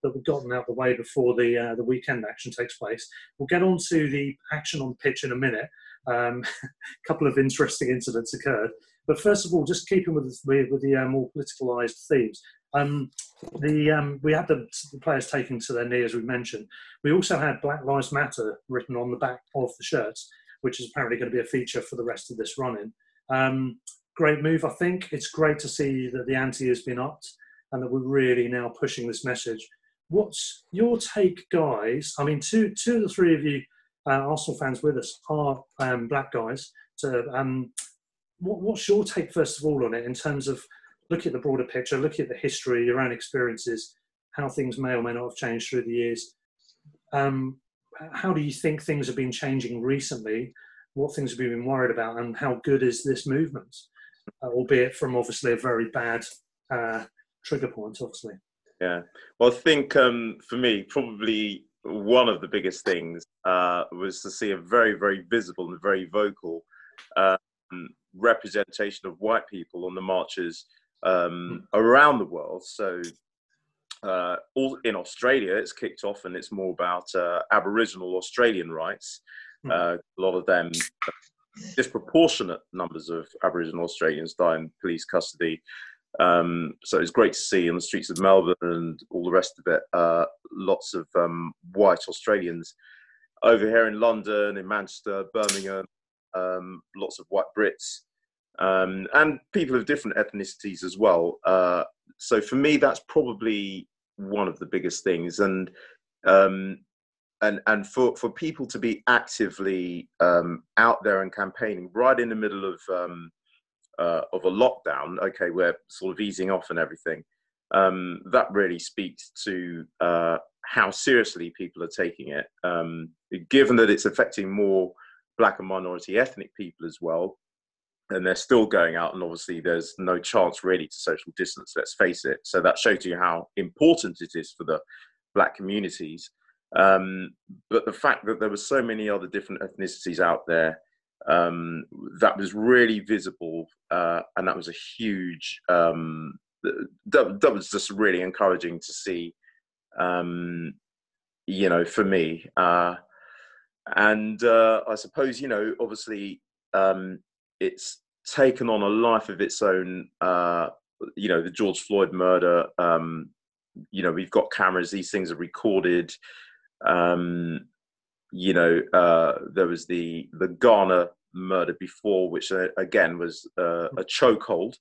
that we've gotten out of the way before the weekend action takes place. We'll get on to the action on pitch in a minute. A couple of interesting incidents occurred. But first of all, just keeping with the more politicalised themes, we had the players taken to their knee, as we mentioned. We also had Black Lives Matter written on the back of the shirts, which is apparently going to be a feature for the rest of this run-in. Great move, I think. It's great to see that the ante has been upped and that we're really now pushing this message. What's your take, guys? I mean, two of the three of you Arsenal fans with us are black guys. So, what's your take, first of all, on it in terms of looking at the broader picture, looking at the history, your own experiences, how things may or may not have changed through the years? How do you think things have been changing recently? What things have you been worried about, and how good is this movement? Albeit from obviously a very bad trigger point, obviously. Yeah. Well, I think for me, probably one of the biggest things was to see a very, very visible and very vocal representation of white people on the marches around the world. So all in Australia, it's kicked off and it's more about Aboriginal Australian rights. A lot of them, disproportionate numbers of Aboriginal Australians die in police custody. So it's great to see on the streets of Melbourne and all the rest of it, lots of white Australians. Over here in London, in Manchester, Birmingham, lots of white Brits and people of different ethnicities as well. So for me, that's probably one of the biggest things. And for people to be actively out there and campaigning right in the middle of a lockdown, okay, we're sort of easing off and everything, that really speaks to how seriously people are taking it. Given that it's affecting more black and minority ethnic people as well, and they're still going out, and obviously there's no chance really to social distance, let's face it. So that shows you how important it is for the black communities. But the fact that there were so many other different ethnicities out there, that was really visible, and that was a huge, that was just really encouraging to see, you know, for me. I suppose, you know, obviously it's taken on a life of its own, you know, the George Floyd murder, you know, we've got cameras, these things are recorded. You know, there was the Ghana murder before, which again was a chokehold,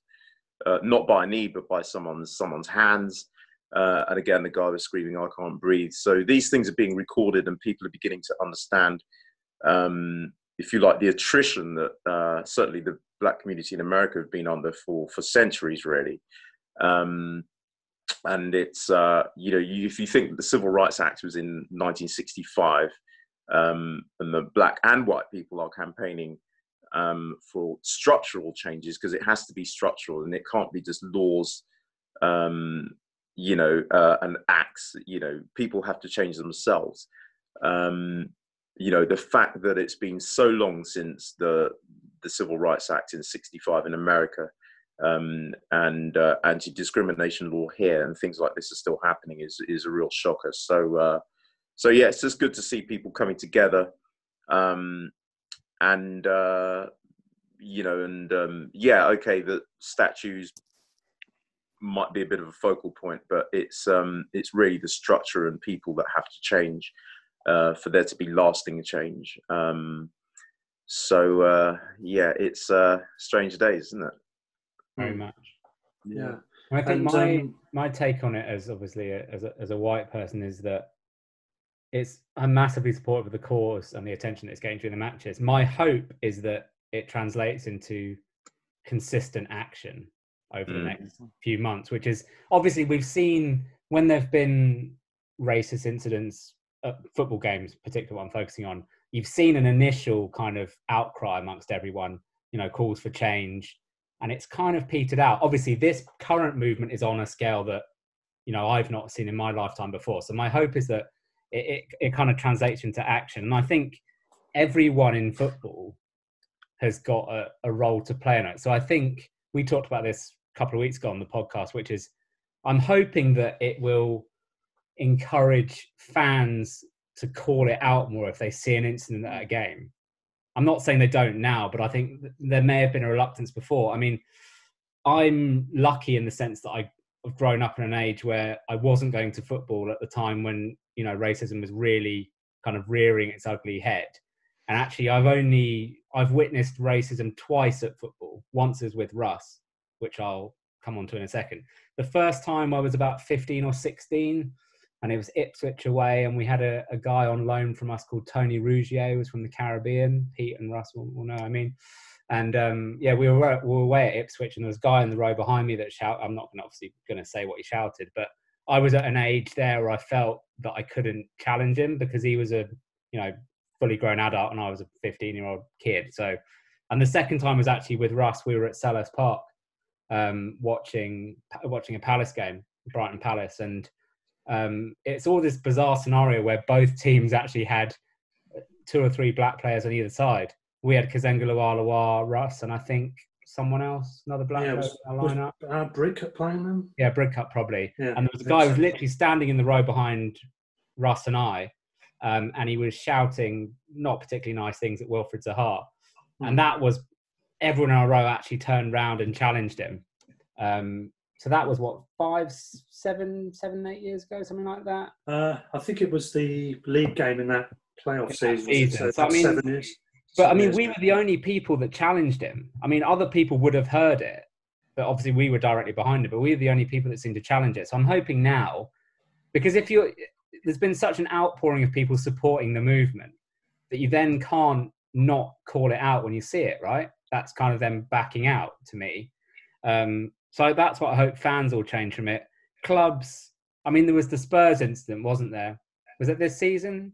not by a knee, but by someone's hands. And again, the guy was screaming, "I can't breathe." So these things are being recorded, and people are beginning to understand, if you like, the attrition that certainly the black community in America have been under for centuries, really. And it's, you know, if you think the Civil Rights Act was in 1965, and the black and white people are campaigning for structural changes, because it has to be structural and it can't be just laws, you know, and acts, you know, people have to change themselves. You know, the fact that it's been so long since the Civil Rights Act in 65 in America, and anti-discrimination law here and things like this are still happening is a real shocker. So, so yeah, it's just good to see people coming together, and you know, and yeah, okay, the statues might be a bit of a focal point, but it's really the structure and people that have to change for there to be lasting change. So yeah, it's strange days, isn't it? Very much. Yeah. I think my take on it, as obviously as a white person, is that I'm massively supportive of the cause and the attention it's getting during the matches. My hope is that it translates into consistent action over the next few months, which is obviously we've seen when there've been racist incidents at football games, particularly what I'm focusing on, you've seen an initial kind of outcry amongst everyone, you know, calls for change, and it's kind of petered out. Obviously, this current movement is on a scale that, you know, I've not seen in my lifetime before. So my hope is that it kind of translates into action. And I think everyone in football has got a role to play in it. So I think we talked about this a couple of weeks ago on the podcast, which is I'm hoping that it will encourage fans to call it out more if they see an incident at a game. I'm not saying they don't now, but I think there may have been a reluctance before. I mean, I'm lucky in the sense that I've grown up in an age where I wasn't going to football at the time when, you know, racism was really kind of rearing its ugly head. And actually, I've witnessed racism twice at football. Once is with Russ, which I'll come on to in a second. The first time I was about 15 or 16, and it was Ipswich away, and we had a guy on loan from us called Tony Rougier, who was from the Caribbean. Pete and Russ will know what I mean. And we were away at Ipswich, and there was a guy in the row behind me that shouted. I'm not obviously going to say what he shouted, but I was at an age there where I felt that I couldn't challenge him because he was a, you know, fully grown adult and I was a 15-year-old kid. So, and the second time was actually with Russ. We were at Selhurst Park watching a Palace game, Brighton Palace, and it's all this bizarre scenario where both teams actually had two or three black players on either side. We had Kazenga Luawluaw, Russ, and I think someone else, another black player in our lineup. Brickett playing them? Yeah, Brickett probably. Yeah, and there was a guy who was literally standing in the row behind Russ and I, and he was shouting not particularly nice things at Wilfred Zaha. Mm. And that was, everyone in our row actually turned round and challenged him. So that was what, 8 years ago, something like that? I think it was the league game in that playoff season. So, I mean, 7 years. But, I mean, we were the only people that challenged him. I mean, other people would have heard it, but obviously we were directly behind it, but we were the only people that seemed to challenge it. So I'm hoping now, because there's been such an outpouring of people supporting the movement that you then can't not call it out when you see it, right? That's kind of them backing out to me. So that's what I hope fans all change from it. Clubs, I mean, there was the Spurs incident, wasn't there? Was it this season?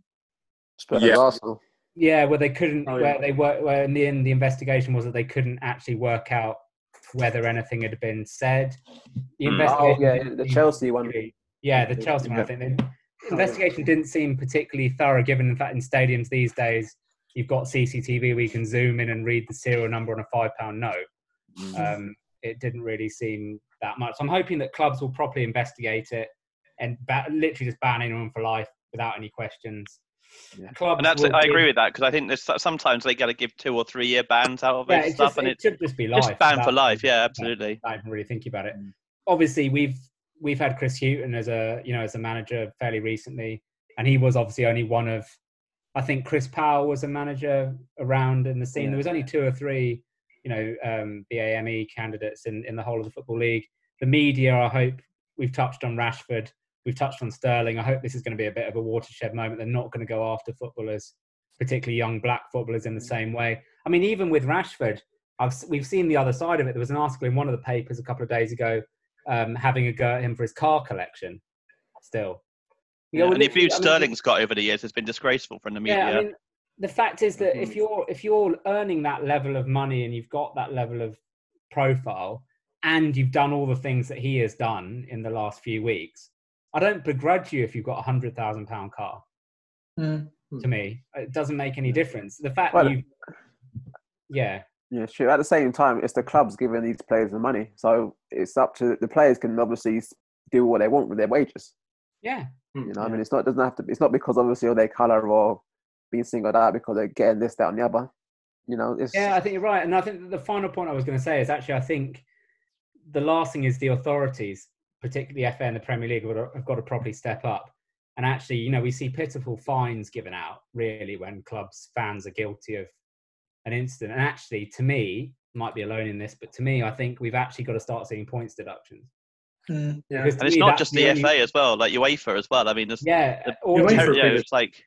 Spurs, yeah. Arsenal. Yeah, where they couldn't, where in the end the investigation was that they couldn't actually work out whether anything had been said. The investigation. Oh, yeah, the Chelsea one. Yeah, the Chelsea one, I think. The investigation didn't seem particularly thorough, given in fact in stadiums these days you've got CCTV where you can zoom in and read the serial number on a £5 note. It didn't really seem that much. So I'm hoping that clubs will properly investigate it and literally just ban anyone for life without any questions. Yeah. Clubs, and I agree with that, because I think there's sometimes they got to give 2 or 3 year bans out of it stuff, and it should just be life. Just ban for life, yeah, absolutely. I didn't really think about it. Mm. Obviously, we've had Chris Hughton as a manager fairly recently, and he was obviously only one of, I think Chris Powell was a manager around in the scene. Yeah. There was only 2 or 3. You know, BAME candidates in the whole of the Football League. The media, I hope, we've touched on Rashford, we've touched on Sterling. I hope this is going to be a bit of a watershed moment. They're not going to go after footballers, particularly young black footballers, in the same way. I mean, even with Rashford, we've seen the other side of it. There was an article in one of the papers a couple of days ago having a go at him for his car collection still. You know, and the abuse Sterling's got over the years has been disgraceful from the media. Yeah, I mean, the fact is that if you're earning that level of money and you've got that level of profile and you've done all the things that he has done in the last few weeks, I don't begrudge you if you've got £100,000 car. Mm. To me, it doesn't make any difference. The fact that you... Yeah. Yeah, sure. At the same time, it's the clubs giving these players the money. So it's up to... The players can obviously do what they want with their wages. Yeah. You know, yeah. I mean, it's not, doesn't have to... It's not because, obviously, of their colour or... being singled out because they're getting this, that, and the other. You know, it's... Yeah, I think you're right. And I think the final point I was going to say is actually, I think the last thing is the authorities, particularly FA and the Premier League, have got to properly step up. And actually, you know, we see pitiful fines given out, really, when clubs, fans are guilty of an incident. And actually, to me, I might be alone in this, but to me, I think we've actually got to start seeing points deductions. Yeah. And it's not just the FA as well, like UEFA as well. I mean, yeah, it's like...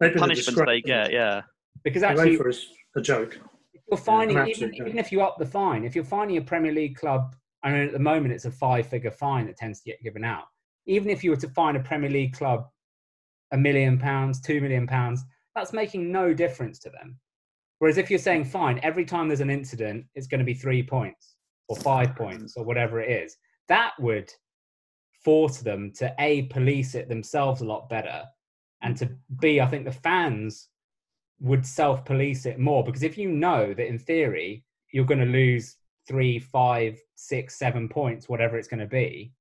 punishments they get, yeah. Because actually, for a joke. You're finding, even if you up the fine, if you're finding a Premier League club, I mean, at the moment it's a 5-figure fine that tends to get given out. Even if you were to fine a Premier League club £1 million, £2 million, that's making no difference to them. Whereas if you're saying, fine, every time there's an incident, it's going to be 3 points or 5 points or whatever it is, that would force them to, A, police it themselves a lot better, and to B, I think the fans would self-police it more. Because if you know that in theory, you're going to lose 3, 5, 6, 7 points, whatever it's going to be,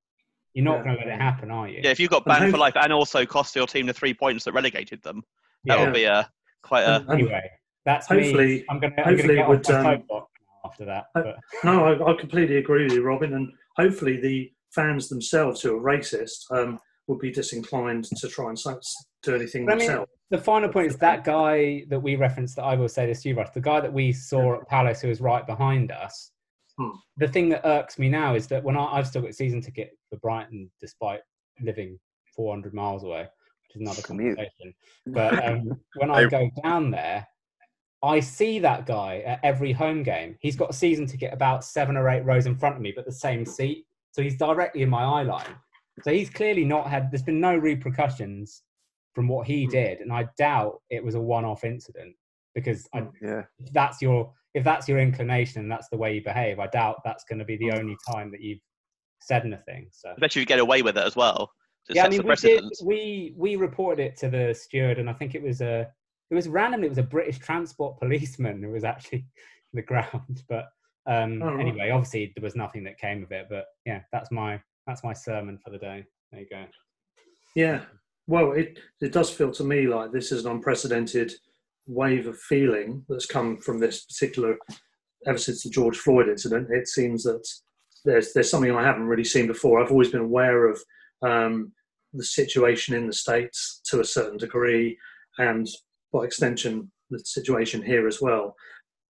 you're not going to let it happen, are you? Yeah, if you got banned for life and also cost your team the 3 points that relegated them, that would be quite a... Anyway, that's hopefully, me. I'm going to get off my soapbox after that. I completely agree with you, Robin. And hopefully the fans themselves who are racist would be diisinclined to try and do anything themselves. The final point is that guy that we referenced, that I will say this to you, Russ, the guy that we saw at Palace who was right behind us, the thing that irks me now is that when I've still got a season ticket for Brighton, despite living 400 miles away, which is another conversation. But when I go down there, I see that guy at every home game. He's got a season ticket about 7 or 8 rows in front of me, but the same seat. So he's directly in my eye line. So he's clearly not had, there's been no repercussions from what he did. And I doubt it was a one-off incident, because if that's your inclination and that's the way you behave, I doubt that's going to be the only time that you've said anything. So I bet you get away with it as well. Yeah, I mean, we reported it to the steward, and I think it was a British transport policeman who was actually on the ground. But anyway, obviously there was nothing that came of it. But yeah, that's my sermon for the day. There you go. Yeah. Well, it does feel to me like this is an unprecedented wave of feeling that's come from this particular, ever since the George Floyd incident. It seems that there's something I haven't really seen before. I've always been aware of the situation in the States to a certain degree, and by extension, the situation here as well.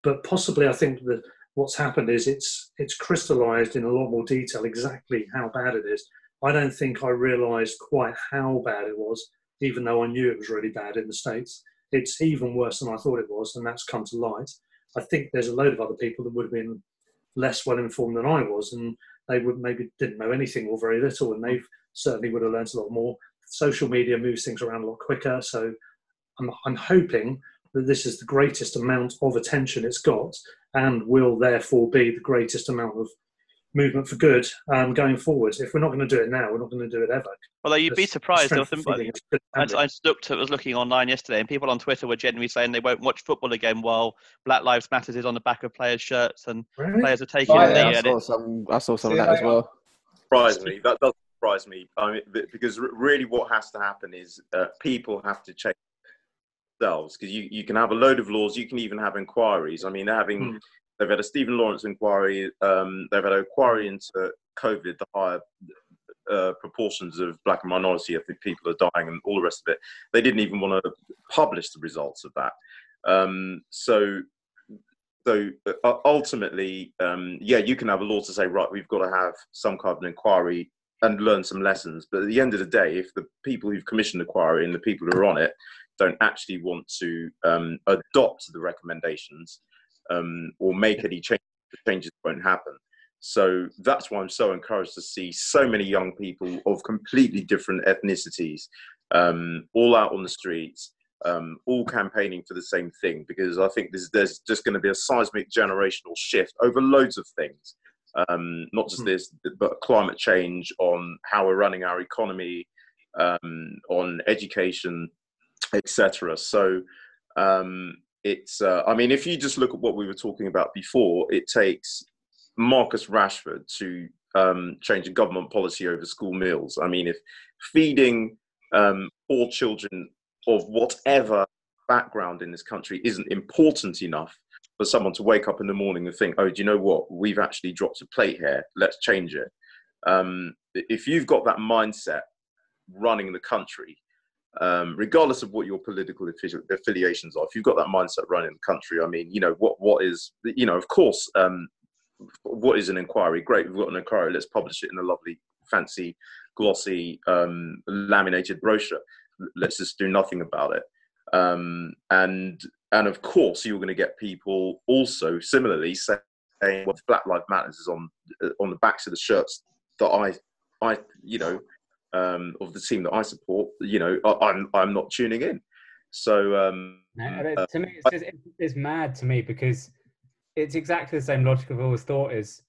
But possibly I think that what's happened is it's crystallised in a lot more detail exactly how bad it is. I don't think I realised quite how bad it was, even though I knew it was really bad in the States. It's even worse than I thought it was, and that's come to light. I think there's a load of other people that would have been less well-informed than I was, and they would maybe didn't know anything or very little, and they certainly would have learnt a lot more. Social media moves things around a lot quicker, so I'm hoping that this is the greatest amount of attention it's got and will therefore be the greatest amount of movement for good going forward. If we're not going to do it now, we're not going to do it ever. Although you'd be surprised. I was looking online yesterday, and people on Twitter were genuinely saying they won't watch football again while Black Lives Matter is on the back of players' shirts, and players are taking I saw some of that as well. Surprisingly, that doesn't surprise me. I mean, because really what has to happen is people have to check themselves, because you can have a load of laws, you can even have inquiries. I mean, they've had a Stephen Lawrence inquiry. They've had an inquiry into COVID, the higher proportions of black and minority ethnic people are dying and all the rest of it. They didn't even want to publish the results of that. Ultimately, you can have a law to say, right, we've got to have some kind of an inquiry and learn some lessons. But at the end of the day, if the people who've commissioned the inquiry and the people who are on it don't actually want to adopt the recommendations, or make any changes won't happen. So that's why I'm so encouraged to see so many young people of completely different ethnicities all out on the streets, all campaigning for the same thing, because I think there's just going to be a seismic generational shift over loads of things, not just this, but climate change, on how we're running our economy, on education, etc. So it's, I mean, if you just look at what we were talking about before, it takes Marcus Rashford to change a government policy over school meals. I mean, if feeding all children of whatever background in this country isn't important enough for someone to wake up in the morning and think, oh, do you know what? We've actually dropped a plate here. Let's change it. If you've got that mindset running the country, regardless of what your political affiliations are, if you've got that mindset running the country, I mean, you know, what is, you know, of course, what is an inquiry? Great, we've got an inquiry, let's publish it in a lovely, fancy, glossy, laminated brochure. Let's just do nothing about it. And of course, you're going to get people also similarly saying, well, Black Lives Matter is on the backs of the shirts that I, you know, of the team that I support, you know, I'm not tuning in. So to me, it's just, it's mad to me, because it's exactly the same logic I've always thought is,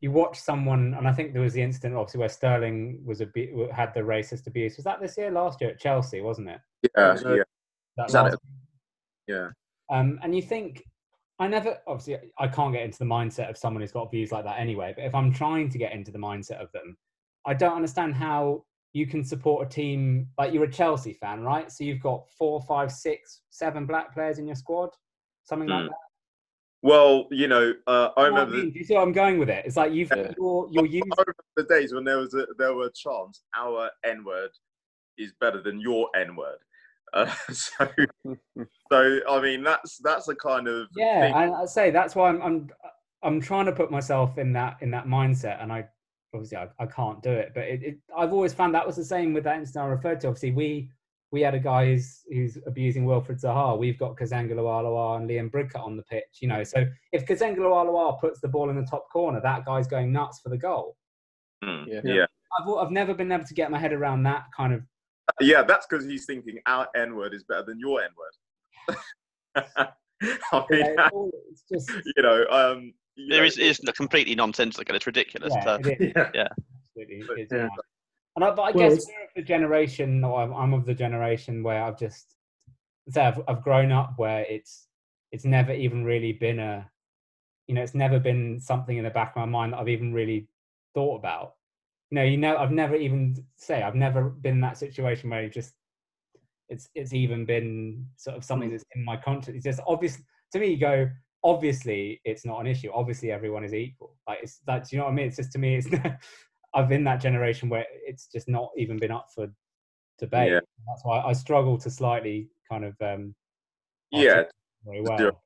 you watch someone, and I think there was the incident obviously where Sterling was had the racist abuse. Was that this year? Last year at Chelsea, wasn't it? Yeah, yeah. And you think, I can't get into the mindset of someone who's got views like that anyway. But if I'm trying to get into the mindset of them, I don't understand how you can support a team like, you're a Chelsea fan, right? So you've got 4, 5, 6, 7 black players in your squad, something like that. Well, you know, I remember. I mean, do you see where I'm going with it? It's like you're using. I remember the days when there were chants, our N-word is better than your N-word. So I mean, that's a kind of thing. And I'd say that's why I'm trying to put myself in that mindset, and I can't do it. But I've always found that was the same with that incident I referred to. Obviously, we had a guy who's abusing Wilfred Zaha. We've got Kazenga Luawluaw and Liam Brickett on the pitch, you know. So if Kazenga Luawluaw puts the ball in the top corner, that guy's going nuts for the goal. Yeah. I've never been able to get my head around that kind of. Yeah, that's because he's thinking our N-word is better than your N-word. I mean, it's just, you know, it's completely nonsensical. It's ridiculous. Yeah, absolutely. It's mad. But I guess we're of the generation, or I'm of the generation where I've grown up where it's never even really been it's never been something in the back of my mind that I've even really thought about. I've never been in that situation where it's even been sort of something that's in my conscience. It's just obvious to me. You go, obviously it's not an issue. Obviously everyone is equal. Like it's like, do you know what I mean? It's just, to me, it's. I've been that generation where it's just not even been up for debate. Yeah. That's why I struggle to slightly kind of very well.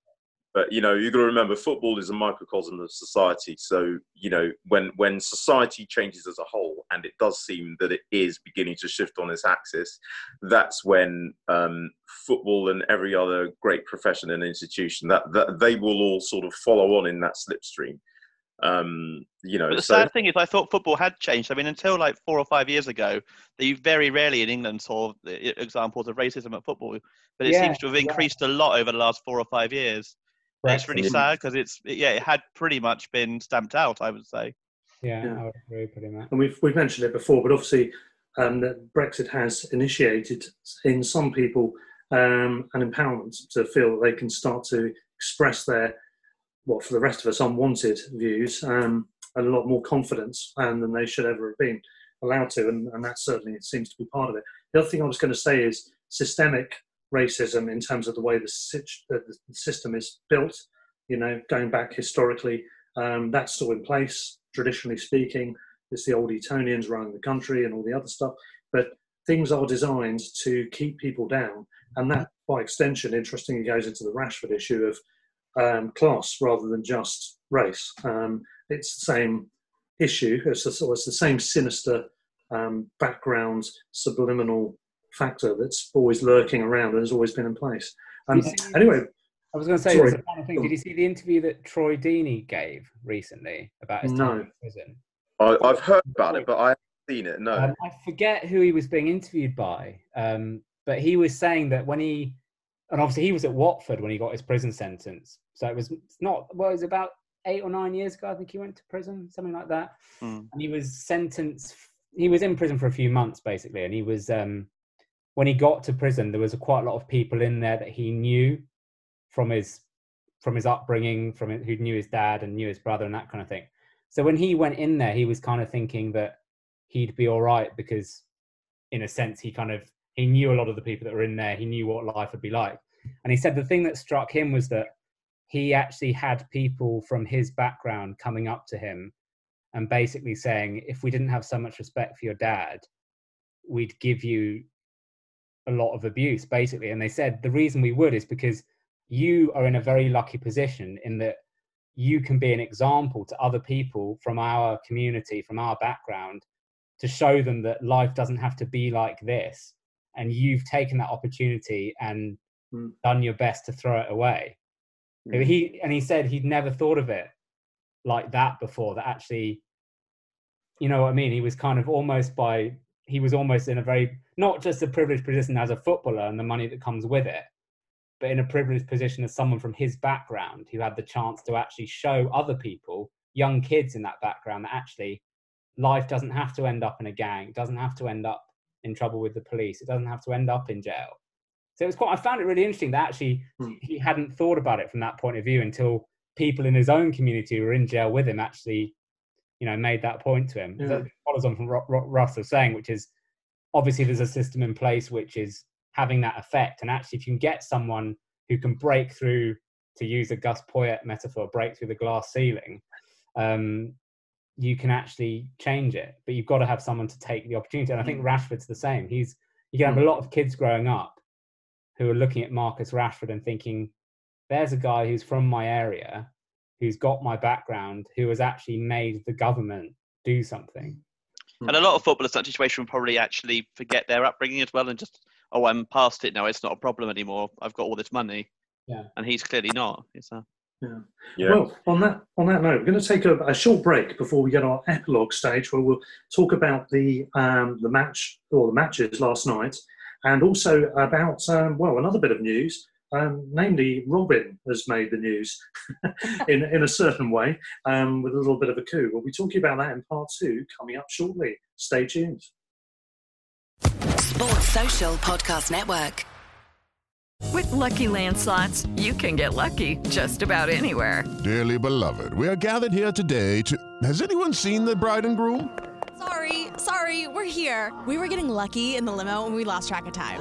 But you know, you've got to remember, football is a microcosm of society. So you know, when society changes as a whole, and it does seem that it is beginning to shift on its axis, that's when football and every other great profession and institution that they will all sort of follow on in that slipstream. But the sad thing is, I thought football had changed. I mean, until like 4 or 5 years ago, you very rarely in England saw examples of racism at football. But it seems to have increased a lot over the last 4 or 5 years. Right. It's really sad because it had pretty much been stamped out, I would say. Yeah. I would agree pretty much. And we've mentioned it before, but obviously that Brexit has initiated in some people an empowerment to feel that they can start to express their, what for the rest of us, unwanted views, and a lot more confidence than they should ever have been allowed to, and that certainly it seems to be part of it. The other thing I was going to say is systemic racism in terms of the way the system is built, you know, going back historically, that's still in place, traditionally speaking. It's the old Etonians running the country and all the other stuff, but things are designed to keep people down, and that, by extension, interestingly goes into the Rashford issue of class rather than just race. It's the same issue. It's the same sinister background, subliminal factor that's always lurking around and has always been in place. Anyway, I was going to say, sorry, a final thing. Did you see the interview that Troy Deeney gave recently about his time in prison? I've heard about it, but I haven't seen it. No, I forget who he was being interviewed by, but he was saying that when he. And obviously he was at Watford when he got his prison sentence. So it was about 8 or 9 years ago, I think he went to prison, something like that. Mm. And he was sentenced, he was in prison for a few months basically. And he was, when he got to prison, there was quite a lot of people in there that he knew from his upbringing, who knew his dad and knew his brother and that kind of thing. So when he went in there, he was kind of thinking that he'd be all right because in a sense he knew a lot of the people that were in there. He knew what life would be like. And he said the thing that struck him was that he actually had people from his background coming up to him and basically saying, if we didn't have so much respect for your dad, we'd give you a lot of abuse, basically. And they said, the reason we would is because you are in a very lucky position in that you can be an example to other people from our community, from our background, to show them that life doesn't have to be like this. And you've taken that opportunity and done your best to throw it away. Mm. He said he'd never thought of it like that before, that actually, you know what I mean? He was kind of almost he was almost in a very, not just a privileged position as a footballer and the money that comes with it, but in a privileged position as someone from his background who had the chance to actually show other people, young kids in that background, that actually life doesn't have to end up in a gang, it doesn't have to end up in trouble with the police, it doesn't have to end up in jail. So it was quite, I found it really interesting that actually he hadn't thought about it from that point of view until people in his own community who were in jail with him actually, you know, made that point to him. Yeah. So it follows on from Russ was saying, which is obviously there's a system in place which is having that effect. And actually, if you can get someone who can break through, to use a Gus Poyet metaphor, break through the glass ceiling, you can actually change it. But you've got to have someone to take the opportunity. And I think Rashford's the same. You can have a lot of kids growing up who are looking at Marcus Rashford and thinking, there's a guy who's from my area, who's got my background, who has actually made the government do something. And a lot of footballers in that situation probably actually forget their upbringing as well and just, oh, I'm past it now. It's not a problem anymore. I've got all this money. Yeah. And he's clearly not. Yeah. Well, on that note, we're going to take a short break before we get our epilogue stage, where we'll talk about the match or the matches last night, and also about another bit of news. Namely, Robin has made the news in a certain way, with a little bit of a coup. We'll be talking about that in part 2 coming up shortly. Stay tuned. Sports Social Podcast Network. With Lucky Land Slots, you can get lucky just about anywhere. Dearly beloved, we are gathered here today to... Has anyone seen the bride and groom? Sorry, we're here. We were getting lucky in the limo and we lost track of time.